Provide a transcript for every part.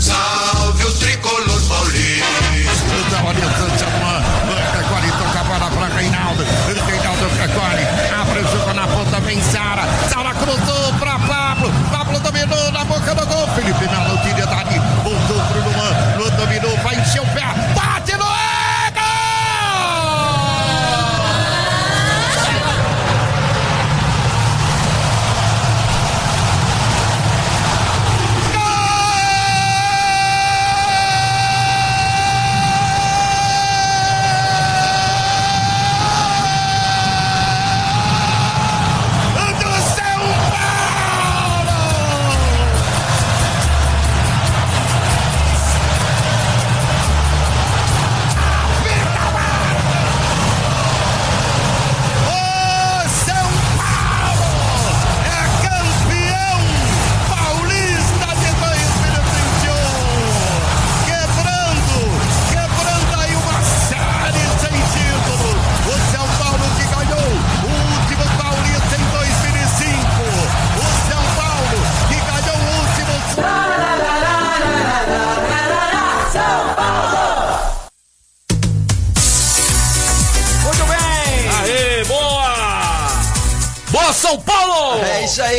Salve o tricolor paulista. Da Rodia Santos, a Cacoli toca a bola pra Reinaldo. Reinaldo Cacoli abre o jogo na ponta, vem Sara. Sara cruzou pra Pablo. Pablo dominou na boca do gol. Felipe Melo tira dali. Voltou pro Luan. Luan dominou, vai encher o pé. Bate no ar.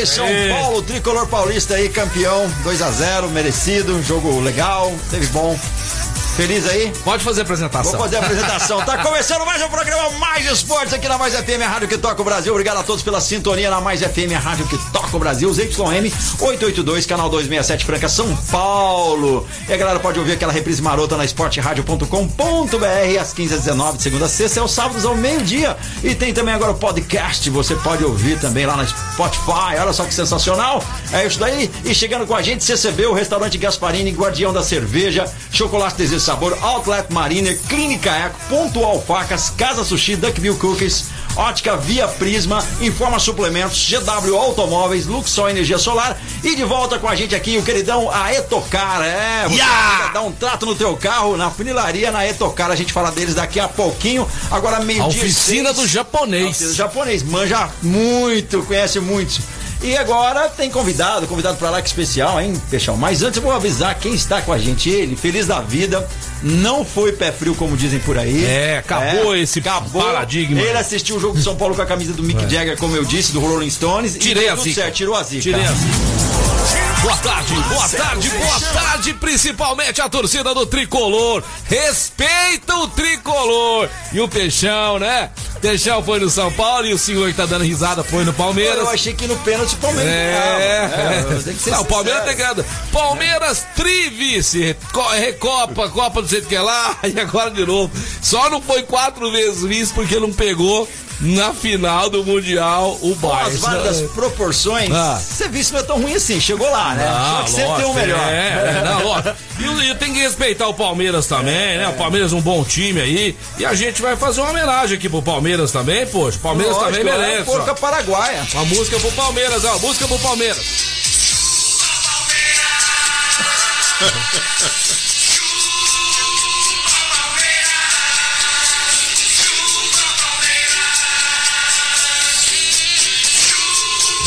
São Paulo, tricolor paulista aí, campeão, 2-0, merecido, um jogo legal, teve bom. Feliz aí? Pode fazer a apresentação. Vou fazer a apresentação. Tá começando mais um programa Mais Esportes aqui na Mais FM, a rádio que toca o Brasil. Obrigado a todos pela sintonia na Mais FM, a rádio que toca o Brasil. ZYM 882, canal 267, Franca, São Paulo. E a galera pode ouvir aquela reprise marota na esporteradio.com.br às 15h19, de segunda a sexta, aos sábados ao meio-dia. E tem também agora o podcast, você pode ouvir também lá na Spotify. Olha só que sensacional. É isso daí. E chegando com a gente, CCB, o restaurante Gasparini, Guardião da Cerveja, Chocolate Desejo Sabor, Outlet Mariner, Clínica Eco, Pontual Facas, Casa Sushi, Duckville Cookies, Ótica Via Prisma, Informa Suplementos, GW Automóveis, Luxol Energia Solar. E de volta com a gente aqui o queridão a Etocar, você dá um trato no teu carro, na funilaria, na Etocar, a gente fala deles daqui a pouquinho. Agora meio-dia, oficina do japonês. Oficina do japonês, manja muito, conhece muito. E agora tem convidado pra lá que especial, hein, Peixão? Mas antes eu vou avisar quem está com a gente, ele, feliz da vida, não foi pé frio como dizem por aí. Acabou esse paradigma. Ele assistiu o jogo de São Paulo com a camisa do Mick Jagger, como eu disse, do Rolling Stones. Tirei a zica. Boa tarde, principalmente a torcida do Tricolor. Respeita o Tricolor. E o Peixão, né? Peixão foi no São Paulo e o senhor que tá dando risada foi no Palmeiras. Eu achei que no pênalti o Palmeiras não, o Palmeiras tem ganhado. Palmeiras trivice, recopa, Copa do jeito que é lá e agora de novo. Só não foi 4 vezes vice porque não pegou na final do Mundial o Bayern. Com as várias proporções, você viu isso não é tão ruim assim, chegou lá, né? Só que sempre tem o melhor. E tem que respeitar o Palmeiras também, né? O Palmeiras é um bom time aí e a gente vai fazer uma homenagem aqui pro Palmeiras também, poxa. O Palmeiras também merece. É porca paraguaia. Uma música pro Palmeiras, ó, música pro Palmeiras.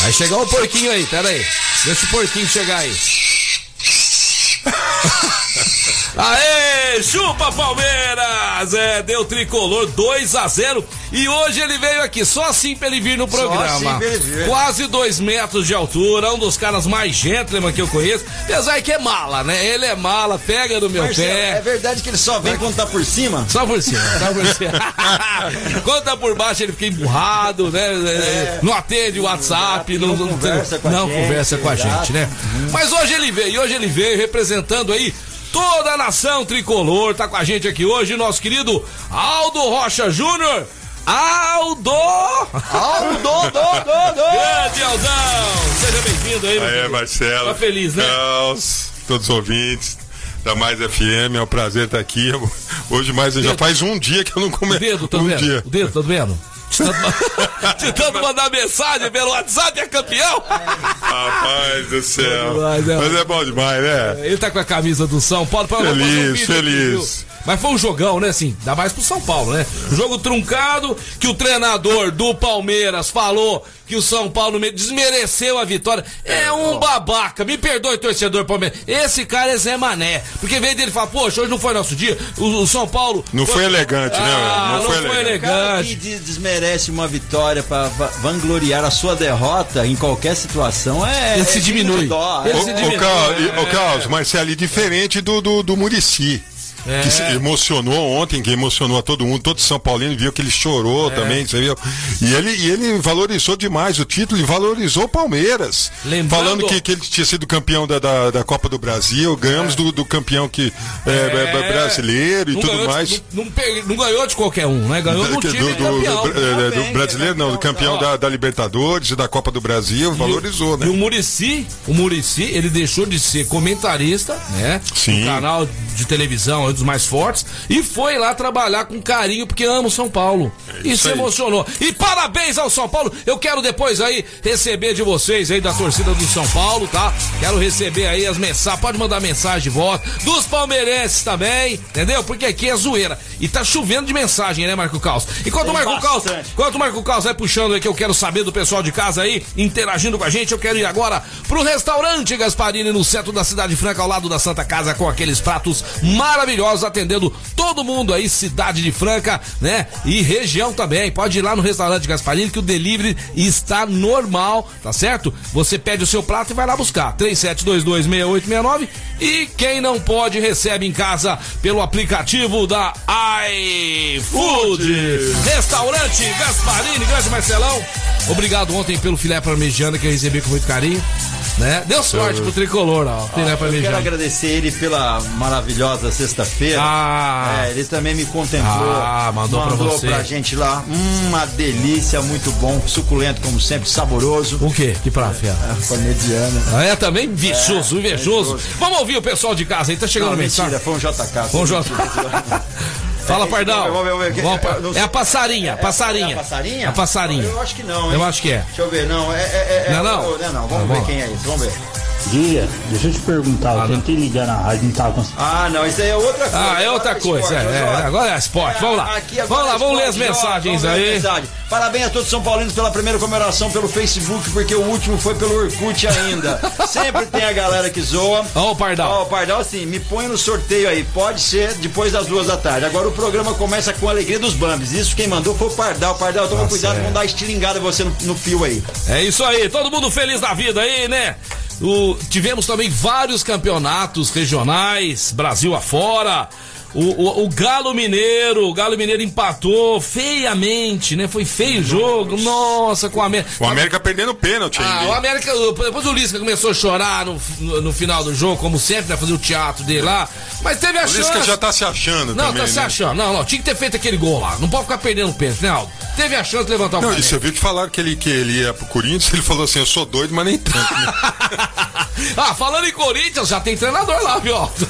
Vai chegar o porquinho aí, peraí. Deixa o porquinho chegar aí. Aê, chupa Palmeiras! Deu Tricolor 2-0 e hoje ele veio aqui, só assim pra ele vir no programa. Quase 2 metros de altura, um dos caras mais gentleman que eu conheço, apesar que é mala, né? Ele é mala, pega no meu pé. É verdade que ele só vem quando tá por cima? Só por cima. Quando tá por baixo ele fica emburrado, né? Não atende o WhatsApp, não conversa com a gente, né? Mas hoje ele veio representando aí toda a nação tricolor, tá com a gente aqui hoje, nosso querido Aldo Rocha Júnior. Grande Aldão! bem-vindo aí, Marcelo. Aê, Marcelo. Tá feliz, né? Aos, todos os ouvintes da Mais FM, é um prazer estar aqui. Hoje mais, já faz um dia que eu não começo. O dedo, tá doendo? De tanto mandar mensagem pelo WhatsApp, é campeão. Rapaz do céu. Demais, mas é bom demais, né? Ele tá com a camisa do São Paulo. Feliz. Mas foi um jogão, né, assim? Dá mais pro São Paulo, né? Um jogo truncado, que o treinador do Palmeiras falou que o São Paulo desmereceu a vitória. É um babaca. Me perdoe, torcedor palmeirense. Esse cara é Zé Mané. Porque veio dele e fala, poxa, hoje não foi nosso dia. O São Paulo... Não foi elegante, né? Não foi elegante. O cara que desmerece uma vitória pra vangloriar a sua derrota em qualquer situação é... Ele se diminui. Ô, Carlos, Marcelo, é diferente do Muricy. É. Que se emocionou ontem, que emocionou a todo mundo, todo São Paulino viu que ele chorou também, você viu? E ele valorizou demais o título e valorizou o Palmeiras. Lembrando... Falando que ele tinha sido campeão da Copa do Brasil, ganhamos do campeão que é brasileiro e não tudo mais. Não ganhou de qualquer um, né? Ganhou do time do brasileiro, não, do campeão da Libertadores e da Copa do Brasil, valorizou, né? E o Muricy, ele deixou de ser comentarista, né? Sim. No canal de televisão, dos mais fortes, e foi lá trabalhar com carinho, porque ama o São Paulo. E se emocionou. E parabéns ao São Paulo. Eu quero depois aí receber de vocês aí da torcida do São Paulo, tá? Quero receber aí as mensagens, pode mandar mensagem de volta, dos palmeirenses também, entendeu? Porque aqui é zoeira. E tá chovendo de mensagem, né, Marco Caos? Enquanto o Marco Caos vai puxando aí, que eu quero saber do pessoal de casa aí, interagindo com a gente, eu quero ir agora pro restaurante Gasparini, no centro da Cidade Franca, ao lado da Santa Casa, com aqueles pratos maravilhosos, atendendo todo mundo aí, Cidade de Franca, né? E região também. Pode ir lá no restaurante Gasparini, que o delivery está normal, tá certo? Você pede o seu prato e vai lá buscar. 37226869. E quem não pode, recebe em casa pelo aplicativo da iFood. Restaurante Gasparini, grande Marcelão. Obrigado ontem pelo filé parmegiana que eu recebi com muito carinho, né? Deu sorte pro tricolor, ó. Filé parmegiana. Eu quero agradecer ele pela maravilhosa sexta-feira. Ele também me contemplou. Mandou pra gente lá. Uma delícia, muito bom. Suculento, como sempre, saboroso. O quê? Que prato, Fia? Parmegiana. Também viçoso, invejoso. Vamos ouvir o pessoal de casa aí. Tá chegando a mensagem. Mentira, foi um JK. Foi um JK. Fala, Pardal. É a passarinha, passarinha. É a passarinha? A passarinha. Eu acho que não, hein? Eu acho que é. Deixa eu ver, não. Não. Vamos ver quem é isso, vamos ver. Guia, deixa eu te perguntar, eu tentei ligar na rádio, não tava conseguindo. Não, isso aí é outra coisa. É outra coisa, agora é esporte, vamos lá. Vamos ler as mensagens aí. Parabéns a todos os São Paulinos pela primeira comemoração pelo Facebook, porque o último foi pelo Orkut ainda. Sempre tem a galera que zoa. Ó o Pardal. Sim, me põe no sorteio aí, pode ser depois das 14h. Agora o programa começa com a alegria dos Bambis, isso quem mandou foi o Pardal. Pardal, toma cuidado, não dá estilingada você no fio aí. É isso aí, todo mundo feliz da vida aí, né? Tivemos também vários campeonatos regionais, Brasil afora. O Galo Mineiro empatou feiamente, né? Foi feio o jogo. Nossa, com a América. O América perdendo o pênalti ainda. O América. Depois o Lisca começou a chorar no final do jogo, como sempre, né? Fazer o teatro dele lá. Mas teve a chance. O Lisca já tá se achando, também. Não, tinha que ter feito aquele gol lá. Não pode ficar perdendo o pênalti, né, Aldo? Teve a chance de levantar o pênalti. Não, e você viu que falaram que ele ia pro Corinthians, ele falou assim: eu sou doido, mas nem tanto, né? Falando em Corinthians, já tem treinador lá, viu, Aldo?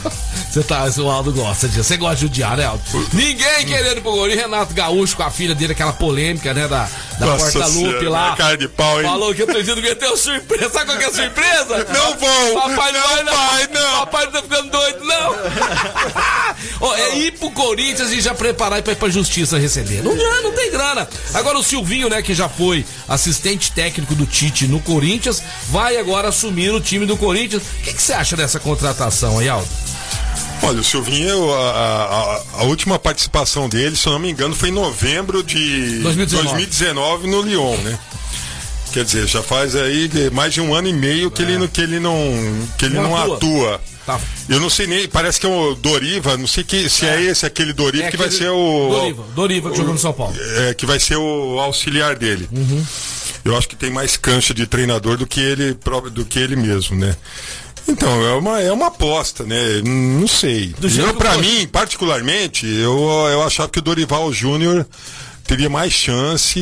O Aldo gosta disso. Você gosta de judiar, né, Aldo? Ninguém querendo pro Corinthians. Renato Gaúcho com a filha dele, aquela polêmica, né, da Porta-Lupe lá. Cara de pau, hein? Falou que o presidente meteu surpresa. Sabe qual que é a surpresa? Não vão! Papai não! Papai não tá ficando doido, não! Ir pro Corinthians e já preparar pra ir pra justiça receber. Não tem grana. Agora o Silvinho, né, que já foi assistente técnico do Tite no Corinthians, vai agora assumir o time do Corinthians. O que você acha dessa contratação aí, Aldo? Olha, o Silvinho, a última participação dele, se eu não me engano, foi em novembro de 2019 no Lyon, né? Quer dizer, já faz aí mais de um ano e meio que ele não atua. Tá. Eu não sei nem, parece que é o Doriva, não sei se é esse, aquele Doriva que vai ser o... Doriva que jogou no São Paulo. Que vai ser o auxiliar dele. Uhum. Eu acho que tem mais cancha de treinador do que ele mesmo, né? Então, é uma aposta, né? Não sei. Pra mim, particularmente, eu achava que o Dorival Júnior teria mais chance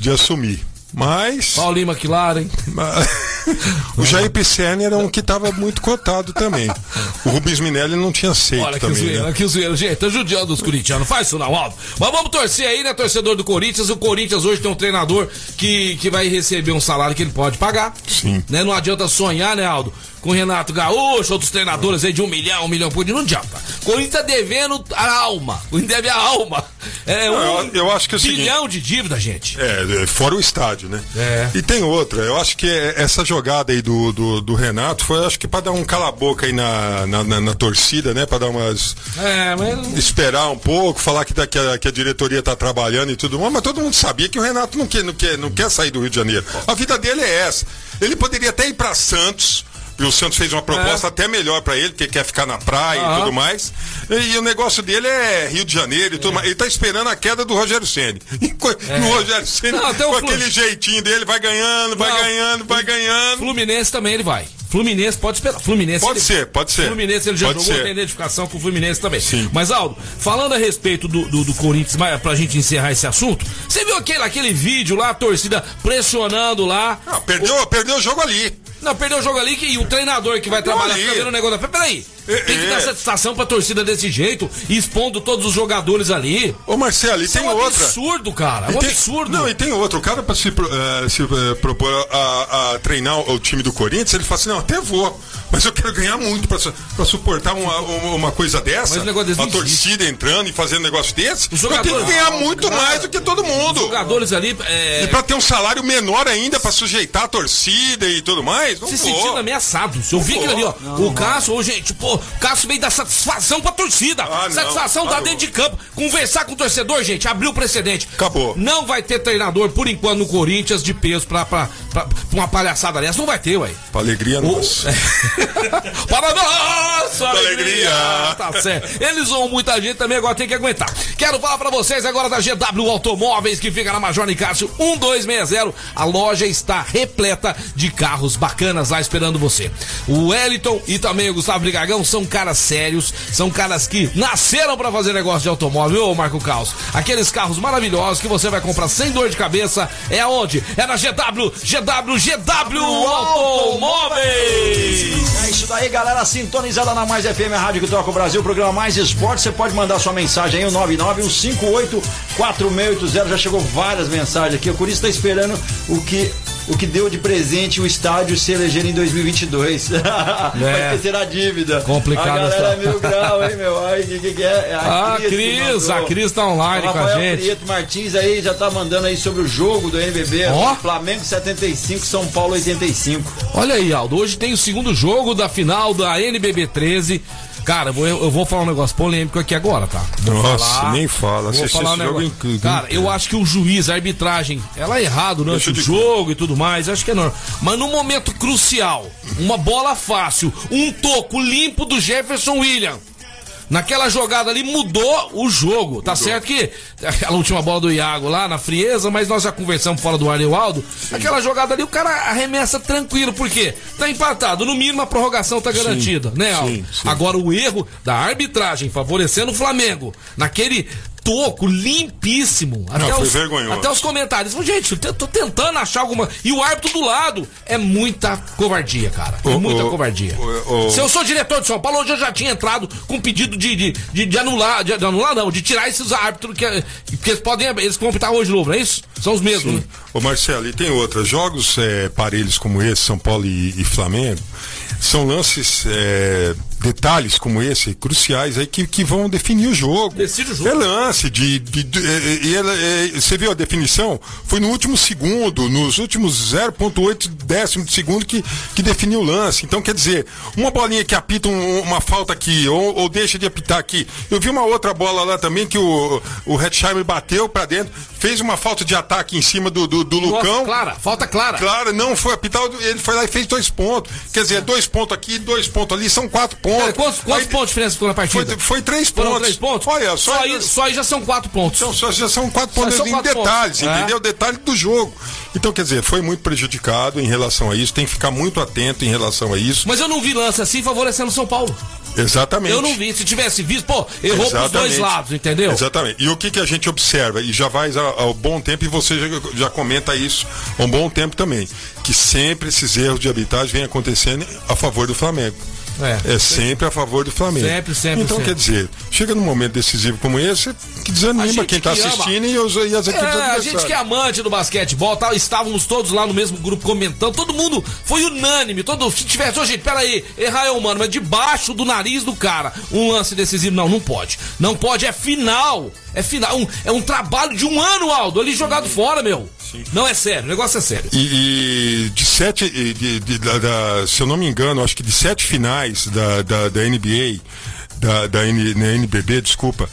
de assumir. Mas... Paulinho McLaren. Mas... O Jair Pissener é um que estava muito cotado também. O Rubens Minelli não tinha aceito. Olha, também. Olha que zoeiro, né? Gente, tá judiando os corintianos, faz isso não, Aldo. Mas vamos torcer aí, né, torcedor do Corinthians. O Corinthians hoje tem um treinador que vai receber um salário que ele pode pagar. Sim. Né? Não adianta sonhar, né, Aldo? Com Renato Gaúcho, outros treinadores aí de R$1 milhão por dia, não adianta. Corinthians tá devendo a alma. Corinthians deve a alma. É eu acho que é o bilhão seguinte, de dívida, gente. É, fora o estádio, né? É. E tem outra, eu acho que essa jogada aí do Renato foi, acho que pra dar um cala-boca aí na torcida, né? Pra dar umas... Esperar um pouco, falar que a diretoria tá trabalhando e tudo mais, mas todo mundo sabia que o Renato não quer sair do Rio de Janeiro. A vida dele é essa. Ele poderia até ir pra Santos. E o Santos fez uma proposta até melhor pra ele, porque quer ficar na praia e tudo mais. E o negócio dele é Rio de Janeiro e tudo mais. Ele tá esperando a queda do Rogério Senni. E o Rogério Senni, com aquele jeitinho dele, vai ganhando. Fluminense também ele vai. Fluminense, pode esperar. Fluminense pode ser. Fluminense, ele já jogou, tem identificação com o Fluminense também. Sim. Mas, Aldo, falando a respeito do Corinthians, pra gente encerrar esse assunto, você viu aquele vídeo lá, a torcida pressionando lá. Ah, perdeu o jogo ali. Não, perdeu o jogo ali e o treinador que vai trabalhar fazendo o negócio. Peraí, tem que dar satisfação pra torcida desse jeito, expondo todos os jogadores ali. Ô Marcelo, e tem outra. É um absurdo, cara. É um absurdo. Não, e tem outro. O cara pra se propor a treinar o time do Corinthians, ele fala assim: não, até vou, mas eu quero ganhar muito pra suportar uma coisa dessa. Mas o negócio desse a torcida entrando e fazendo um negócio desse, eu tenho que ganhar muito mais do que todo mundo. Os jogadores ali. E pra ter um salário menor ainda, pra sujeitar a torcida e tudo mais. Não se sentindo ameaçado. Eu vi aquilo ali, ó. O Cássio, gente, o Cássio veio dar satisfação pra torcida. Satisfação tá dentro de campo. Conversar com o torcedor, gente, abriu o precedente. Acabou. Não vai ter treinador, por enquanto, no Corinthians de peso pra uma palhaçada dessa. Não vai ter, ué. Pra alegria nossa. Para nossa alegria. Tá certo. Eles zoam muita gente também, agora tem que aguentar. Quero falar pra vocês agora da GW Automóveis, que fica na Major Nicásio 1260. A loja está repleta de carros bacanas lá esperando você. O Wellington e também o Gustavo Brigagão são caras sérios, são caras que nasceram pra fazer negócio de automóvel, ô Marco Caos. Aqueles carros maravilhosos que você vai comprar sem dor de cabeça, é aonde? É na GW Automóveis! É isso daí, galera, sintonizada na Mais FM, a rádio que toca o Brasil, o programa Mais Esporte. Você pode mandar sua mensagem aí, o 991584680. Já chegou várias mensagens aqui, o Corinthians tá esperando o que deu de presente o estádio se eleger em 2022. Vai esquecer a dívida. Complicado. A galera mil grau, hein, meu? Ai, que é? A Cris tá online com a gente. O Prieto Martins aí já tá mandando aí sobre o jogo do NBB. Oh? Flamengo 75, São Paulo 85. Olha aí, Aldo, hoje tem o segundo jogo da final da NBB 13. Cara, eu vou falar um negócio polêmico aqui agora, tá? Cara, eu acho que o juiz, a arbitragem, ela é errada durante o jogo e tudo mais, acho que é normal. Mas num momento crucial, uma bola fácil, um toco limpo do Jefferson Williams. Naquela jogada ali mudou o jogo. Mudou. Tá certo que aquela última bola do Iago lá na frieza, mas nós já conversamos fora do ar, Aldo. Aquela jogada ali o cara arremessa tranquilo, porque tá empatado, no mínimo a prorrogação tá garantida, né, Aldo? Sim. Agora o erro da arbitragem favorecendo o Flamengo, naquele toco limpíssimo. Até os comentários. Gente, eu tô tentando achar alguma. E o árbitro do lado. É muita covardia, cara. É muita covardia. Se eu sou diretor de São Paulo, hoje eu já tinha entrado com pedido de anular. De anular, não. De tirar esses árbitros que eles podem. Eles vão optar hoje de novo, não é isso? São os mesmos, né? Ô, Marcelo, e tem outras. Jogos parelhos como esse, São Paulo e Flamengo, são lances. Detalhes como esse, cruciais aí, que vão definir o jogo. Decide o jogo. É lance você viu a definição? Foi no último segundo, nos últimos 0,8 décimo de segundo que definiu o lance. Então, quer dizer, uma bolinha que apita uma falta aqui, ou deixa de apitar aqui. Eu vi uma outra bola lá também que o Retsheimer bateu pra dentro, fez uma falta de ataque em cima do Lucão. Falta clara, não foi apitar, ele foi lá e fez 2 pontos. Quer dizer, 2 pontos aqui, 2 pontos ali, são 4 pontos. Cara, quantos pontos de diferença ficou na partida? Foi 3 pontos. Foram 3 pontos? Olha, só aí já são 4 pontos. Então, só já são 4 pontos em detalhes, entendeu? Detalhe do jogo. Então, quer dizer, foi muito prejudicado em relação a isso, tem que ficar muito atento em relação a isso. Mas eu não vi lance assim favorecendo o São Paulo. Exatamente. Eu não vi, se tivesse visto, pô, errou exatamente pros dois lados, entendeu? Exatamente. E o que a gente observa, e já vai ao bom tempo, e você já comenta isso há um bom tempo também, que sempre esses erros de arbitragem vêm acontecendo a favor do Flamengo. É sempre a favor do Flamengo. Sempre. Então, quer dizer, chega num momento decisivo como esse, que desanima quem tá assistindo e as equipes adversárias. A gente que é amante do basquetebol, tal, estávamos todos lá no mesmo grupo comentando, todo mundo foi unânime, se tivesse, gente, peraí, errar é humano, mas debaixo do nariz do cara, um lance decisivo, não pode, é final, é um trabalho de um ano, Aldo, ali jogado fora, meu. Sim. Não é sério, o negócio é sério. E de sete, se eu não me engano, acho que de 7 finais da NBA, da NBB, desculpa,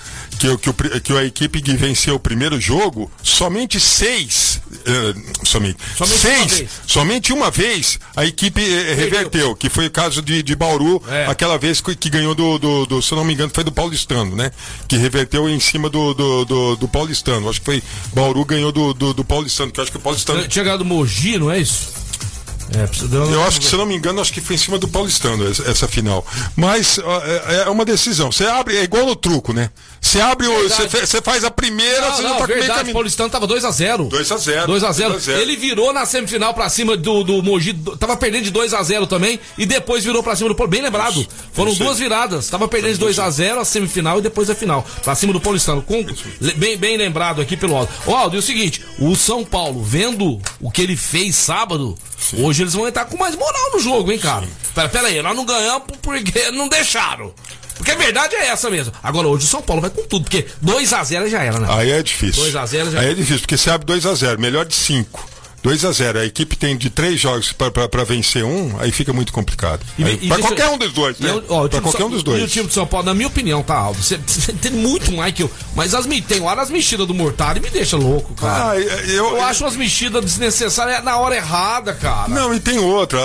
que a equipe que venceu o primeiro jogo, somente 6, somente uma vez a equipe reverteu, que foi o caso de Bauru, aquela vez que ganhou do, se eu não me engano, foi do Paulistano, né? Que reverteu em cima do Paulistano, acho que foi Bauru ganhou do Paulistano, que eu acho que o Paulistano... Tinha ganhado Mogi, não é isso? Eu acho que, se eu não me engano, acho que foi em cima do Paulistano essa final. Mas é uma decisão. Você abre, é igual no truco, né? Você abre, você faz a primeira, você não tá com meio caminho. O Paulistano tava 2-0. 2-0. Ele virou na semifinal pra cima do Mogi, tava perdendo de 2-0 também, e depois virou pra cima do Paulistano. Bem lembrado. Isso. Foram duas viradas. Tava perdendo de 2-0 a semifinal e depois a final. Pra cima do Paulistano. Bem lembrado aqui pelo Aldo. Ó, Aldo, e o seguinte, o São Paulo, vendo o que ele fez sábado, sim, hoje eles vão entrar com mais moral no jogo, hein, cara? Pera aí, nós não ganhamos porque não deixaram. Porque a verdade é essa mesmo. Agora, hoje o São Paulo vai com tudo, porque 2-0 já era, né? Aí é difícil. 2-0 já era. Aí é difícil, porque você abre 2-0, melhor de 5. 2-0, a equipe tem de 3 jogos pra vencer um, aí fica muito complicado. Pra qualquer um dos dois, né? Pra qualquer um dos dois. E o time do São Paulo, na minha opinião, tá, Aldo? Você tem muito mais que eu. Mas tem hora as mexidas do Mortale me deixa louco, cara. Eu acho as mexidas desnecessárias na hora errada, cara. Não, e tem outra.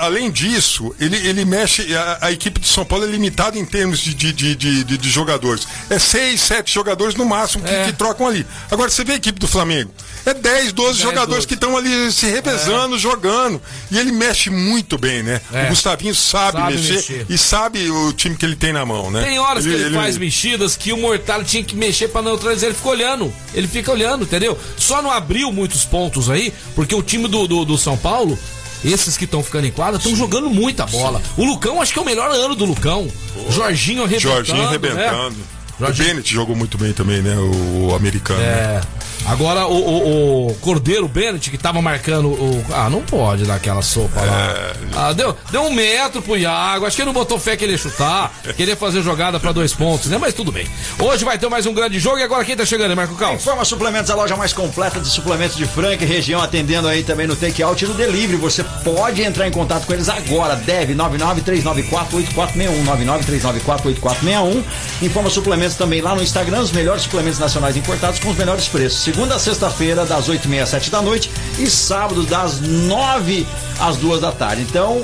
Além disso, ele mexe. A equipe do São Paulo é limitada em termos de jogadores. É 6, 7 jogadores no máximo que trocam ali. Agora, você vê a equipe do Flamengo. É 10, 12 jogadores que estão ali se revezando, jogando, e ele mexe muito bem, né? O Gustavinho sabe mexer e sabe o time que ele tem na mão, né? Tem horas que ele faz mexidas que o Mortale tinha que mexer pra neutralizar, ele fica olhando, entendeu? Só não abriu muitos pontos aí, porque o time do São Paulo, esses que estão ficando em quadra, estão jogando muita bola. Sim. O Lucão, acho que é o melhor ano do Lucão. Pô. Jorginho arrebentando. Né? O Bennett jogou muito bem também, né? O americano. É. Né? Agora o Cordeiro Bennett, que tava marcando o... Ah, não pode dar aquela sopa lá. Ah, deu 1 metro pro Iago. Acho que ele não botou fé que ele ia chutar. Queria fazer jogada pra 2 pontos, né? Mas tudo bem. Hoje vai ter mais um grande jogo. E agora quem tá chegando, Marco Cal? Informa Suplementos, a loja mais completa de suplementos de Franca e região, atendendo aí também no Take Out e no Delivery. Você pode entrar em contato com eles agora. Deve 993948461. 993948461. Informa Suplementos também lá no Instagram, os melhores suplementos nacionais importados com os melhores preços. Segunda a sexta-feira, das 8h30 às 7 da noite, e sábado, das 9 às 2 da tarde. Então,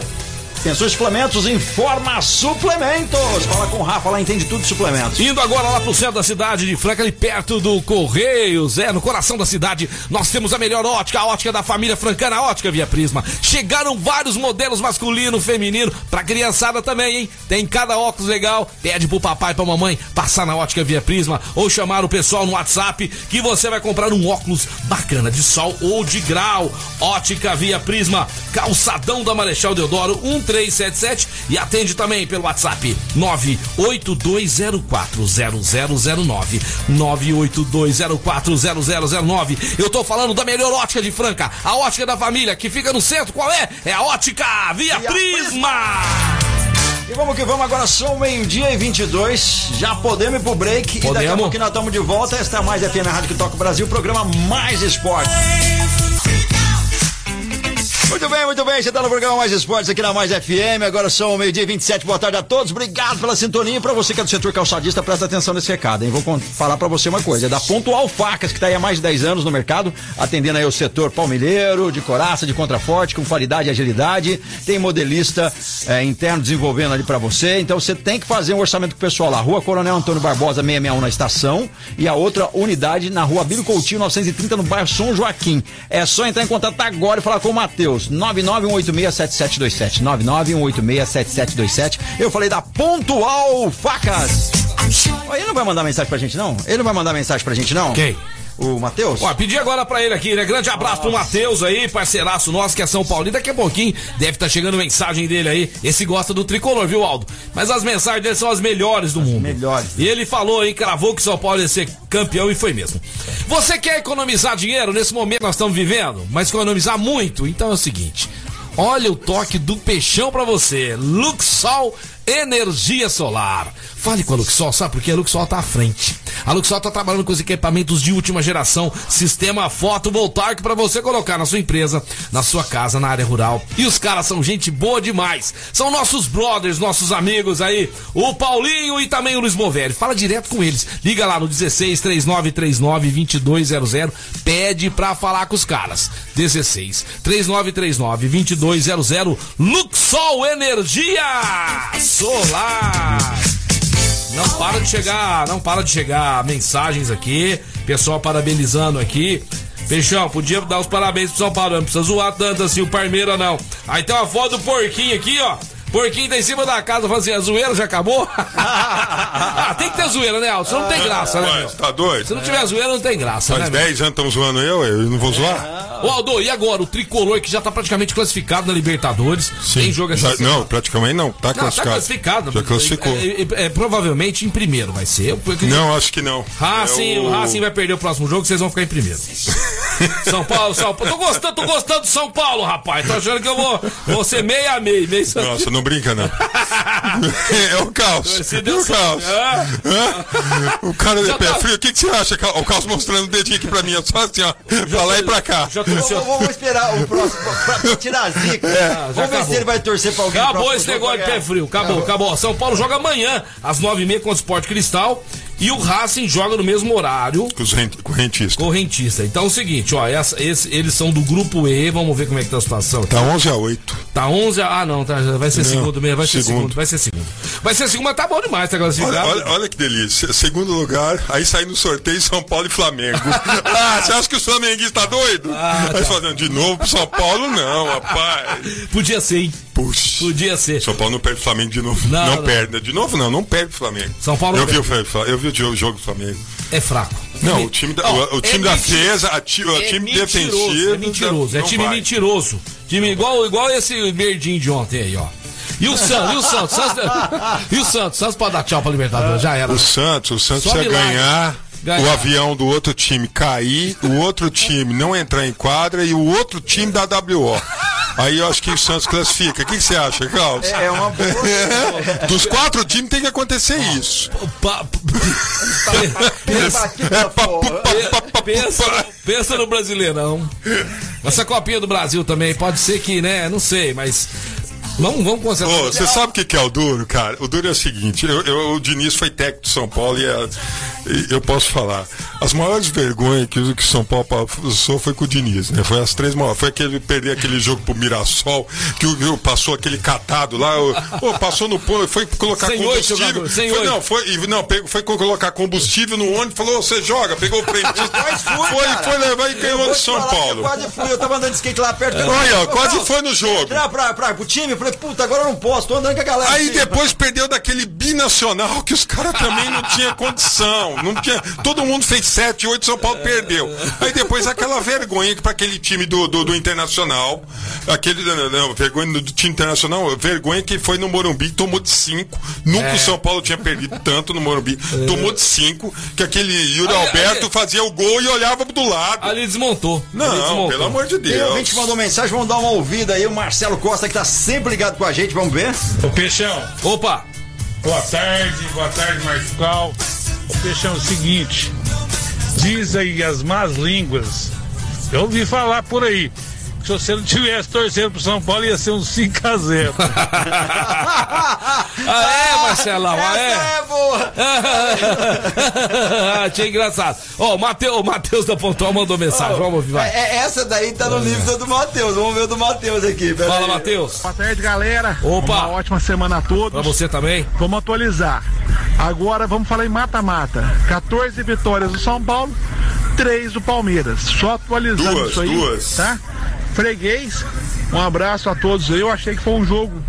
atenção em suplementos, informa Suplementos. Fala com o Rafa, lá entende tudo de suplementos. Indo agora lá pro centro da cidade de Franca, ali perto do Correios, no coração da cidade, nós temos a melhor ótica, a ótica da família francana, a ótica Via Prisma. Chegaram vários modelos masculino, feminino, pra criançada também, hein? Tem cada óculos legal, pede pro papai, pra mamãe, passar na ótica Via Prisma, ou chamar o pessoal no WhatsApp, que você vai comprar um óculos bacana, de sol ou de grau. Ótica Via Prisma, calçadão da Marechal Deodoro, 1377, e atende também pelo WhatsApp 982040009, 982040009. Eu tô falando da melhor ótica de Franca, a ótica da família, que fica no centro. Qual é? É a ótica Via Prisma. E vamos que vamos, agora são 12:22, já podemos ir pro break. Podemos. E daqui a pouquinho nós estamos de volta. Esta é mais FM Rádio que toca o Brasil, programa Mais Esporte. Muito bem, você tá no programa Mais Esportes aqui na Mais FM, agora são 12:27, boa tarde a todos, obrigado pela sintonia. Pra você que é do setor calçadista, presta atenção nesse recado, hein? Vou falar pra você uma coisa, é da Pontual Facas, que tá aí há mais de 10 anos no mercado, atendendo aí o setor palmilheiro, de coraça, de contraforte, com qualidade e agilidade, tem modelista interno desenvolvendo ali pra você, então você tem que fazer um orçamento com o pessoal lá, Rua Coronel Antônio Barbosa 661 na estação, e a outra unidade na Rua Bíblia Coutinho 930 no bairro São Joaquim. É só entrar em contato agora e falar com o Matheus, 991867727, 991867727. Eu falei da Pontual Facas. Ele não vai mandar mensagem pra gente, não? Quem? O Matheus? Ó, pedi agora pra ele aqui, né? Grande abraço pro Matheus aí, parceiraço nosso que é São Paulino. Daqui a pouquinho deve estar chegando mensagem dele aí. Esse gosta do tricolor, viu, Aldo? Mas as mensagens dele são as melhores do mundo. Melhores. E ele falou aí, cravou que São Paulo ia ser campeão e foi mesmo. Você quer economizar dinheiro nesse momento que nós estamos vivendo? Mas economizar muito? Então é o seguinte. Olha o toque do Peixão pra você. Luxol Energia Solar. Fale com a Luxol, sabe por quê? A Luxol tá à frente. A Luxol tá trabalhando com os equipamentos de última geração, sistema fotovoltaico pra você colocar na sua empresa, na sua casa, na área rural. E os caras são gente boa demais. São nossos brothers, nossos amigos aí, o Paulinho e também o Luiz Movelli. Fala direto com eles. Liga lá no 16-3939-2200. Pede pra falar com os caras. 16-3939-2200. Luxol Energia Solar. Não para de chegar mensagens aqui, pessoal parabenizando aqui. Peixão, podia dar os parabéns pro São Paulo, não precisa zoar tanto assim o Parmeira não. Aí tem uma foto do porquinho aqui, ó. Porquinho tá em cima da casa, fazendo assim, a zoeira já acabou? Tem que ter zoeira, né, Aldo? Senão não tem graça, né, meu? Tá doido? Se não tiver zoeira, não tem graça, né? Mas 10 anos estão zoando eu não vou zoar? Ô, Aldo, e agora? O tricolor que já tá praticamente classificado na Libertadores. Sim. Tem jogo assim? Não, praticamente não. Tá classificado. Tá classificado. Já classificou. Provavelmente em primeiro vai ser. Não, acho que não. O Racing vai perder o próximo jogo, vocês vão ficar em primeiro. São Paulo. Tô gostando do São Paulo, rapaz. Tô achando que eu vou ser meia. Nossa, não brinca, não. É o caos. O cara de pé frio, o que você acha? O caos mostrando o dedinho aqui pra mim. É só assim, ó. Pra lá e pra cá. Vou esperar o próximo pra tirar a zica. Vamos ver se ele vai torcer pra alguém. Acabou esse negócio de pé frio. Acabou. São Paulo joga amanhã, às 9:30, com o Sport Cristal. E o Racing joga no mesmo horário. Correntista. Então é o seguinte, ó, eles são do grupo E, vamos ver como é que tá a situação. Tá 11-8. Tá 11 a... Ah, não, tá, vai ser não, segundo mesmo, vai ser segundo. Vai ser segundo, mas tá bom demais, tá classificado. Olha que delícia, segundo lugar, aí sai no sorteio São Paulo e Flamengo. Você acha que o flamenguista tá doido? Tá. Aí falando de novo pro São Paulo, não, rapaz. Podia ser, hein? Puxa. Podia ser. São Paulo não perde o Flamengo de novo. Não perde. De novo não perde o Flamengo. São Paulo eu vi o jogo do Flamengo. É fraco. Não, o time da defesa, o time defensivo. É mentiroso, é time mentiroso. Time igual esse verdinho de ontem aí, ó. E o Santos, Santos pra dar tchau pra Libertadores, já era. O Santos ia ganhar, o avião do outro time cair, o outro time não entrar em quadra e o outro time da WO. Aí eu acho que o Santos classifica. O que você acha, Carlos? É uma boa. Dos 4 times tem que acontecer isso. Pensa no Brasileirão. Essa Copinha do Brasil também pode ser que, né? Não sei, mas vamos concentrar. Você sabe o que é o duro, cara? O duro é o seguinte: o Diniz foi técnico de São Paulo e eu posso falar. As maiores vergonhas que o São Paulo passou foi com o Diniz, né? Foi as 3 maiores. Foi perder aquele jogo pro Mirassol, que passou aquele catado lá, passou no ponto, foi colocar combustível. Foi colocar combustível no ônibus, falou: você joga, pegou o frentista. Foi levar e ganhou de São Paulo. Quase fui, eu tava andando de skate lá perto. Olha, quase foi no jogo. Pro time, falei: puta, agora eu não posso, tô andando com a galera. Aí depois perdeu daquele Binacional que os caras também não tinham condição. Todo mundo fez 7-8, São Paulo perdeu. Aí depois aquela vergonha que pra aquele time do Internacional, vergonha do time Internacional, vergonha que foi no Morumbi, tomou de 5. Nunca o São Paulo tinha perdido tanto no Morumbi. Tomou de 5, que aquele Yuri Alberto fazia o gol e olhava do lado. Ali desmontou. Não, pelo amor de Deus. A gente mandou mensagem, vamos dar uma ouvida aí, o Marcelo Costa que tá sempre ligado com a gente, vamos ver. Ô Peixão. Opa. Boa tarde, Marcão. Ô Peixão, é o seguinte, diz aí as más línguas, eu ouvi falar por aí, se você não tivesse torcendo pro São Paulo, ia ser um 5-0. Aê, Marcelão, aê. É boa. Achei engraçado. Ó, o Matheus da Pontual mandou mensagem. Vamos ouvir, vai. Essa daí tá no livro do Matheus. Vamos ver o do Matheus aqui. Fala, Matheus. Boa tarde, galera. Opa. Uma ótima semana a todos. Pra você também. Vamos atualizar. Agora vamos falar em mata-mata. 14 vitórias do São Paulo, 3 do Palmeiras. Só atualizando isso aí. Duas. Tá? Freguês, um abraço a todos. Eu achei que foi um jogo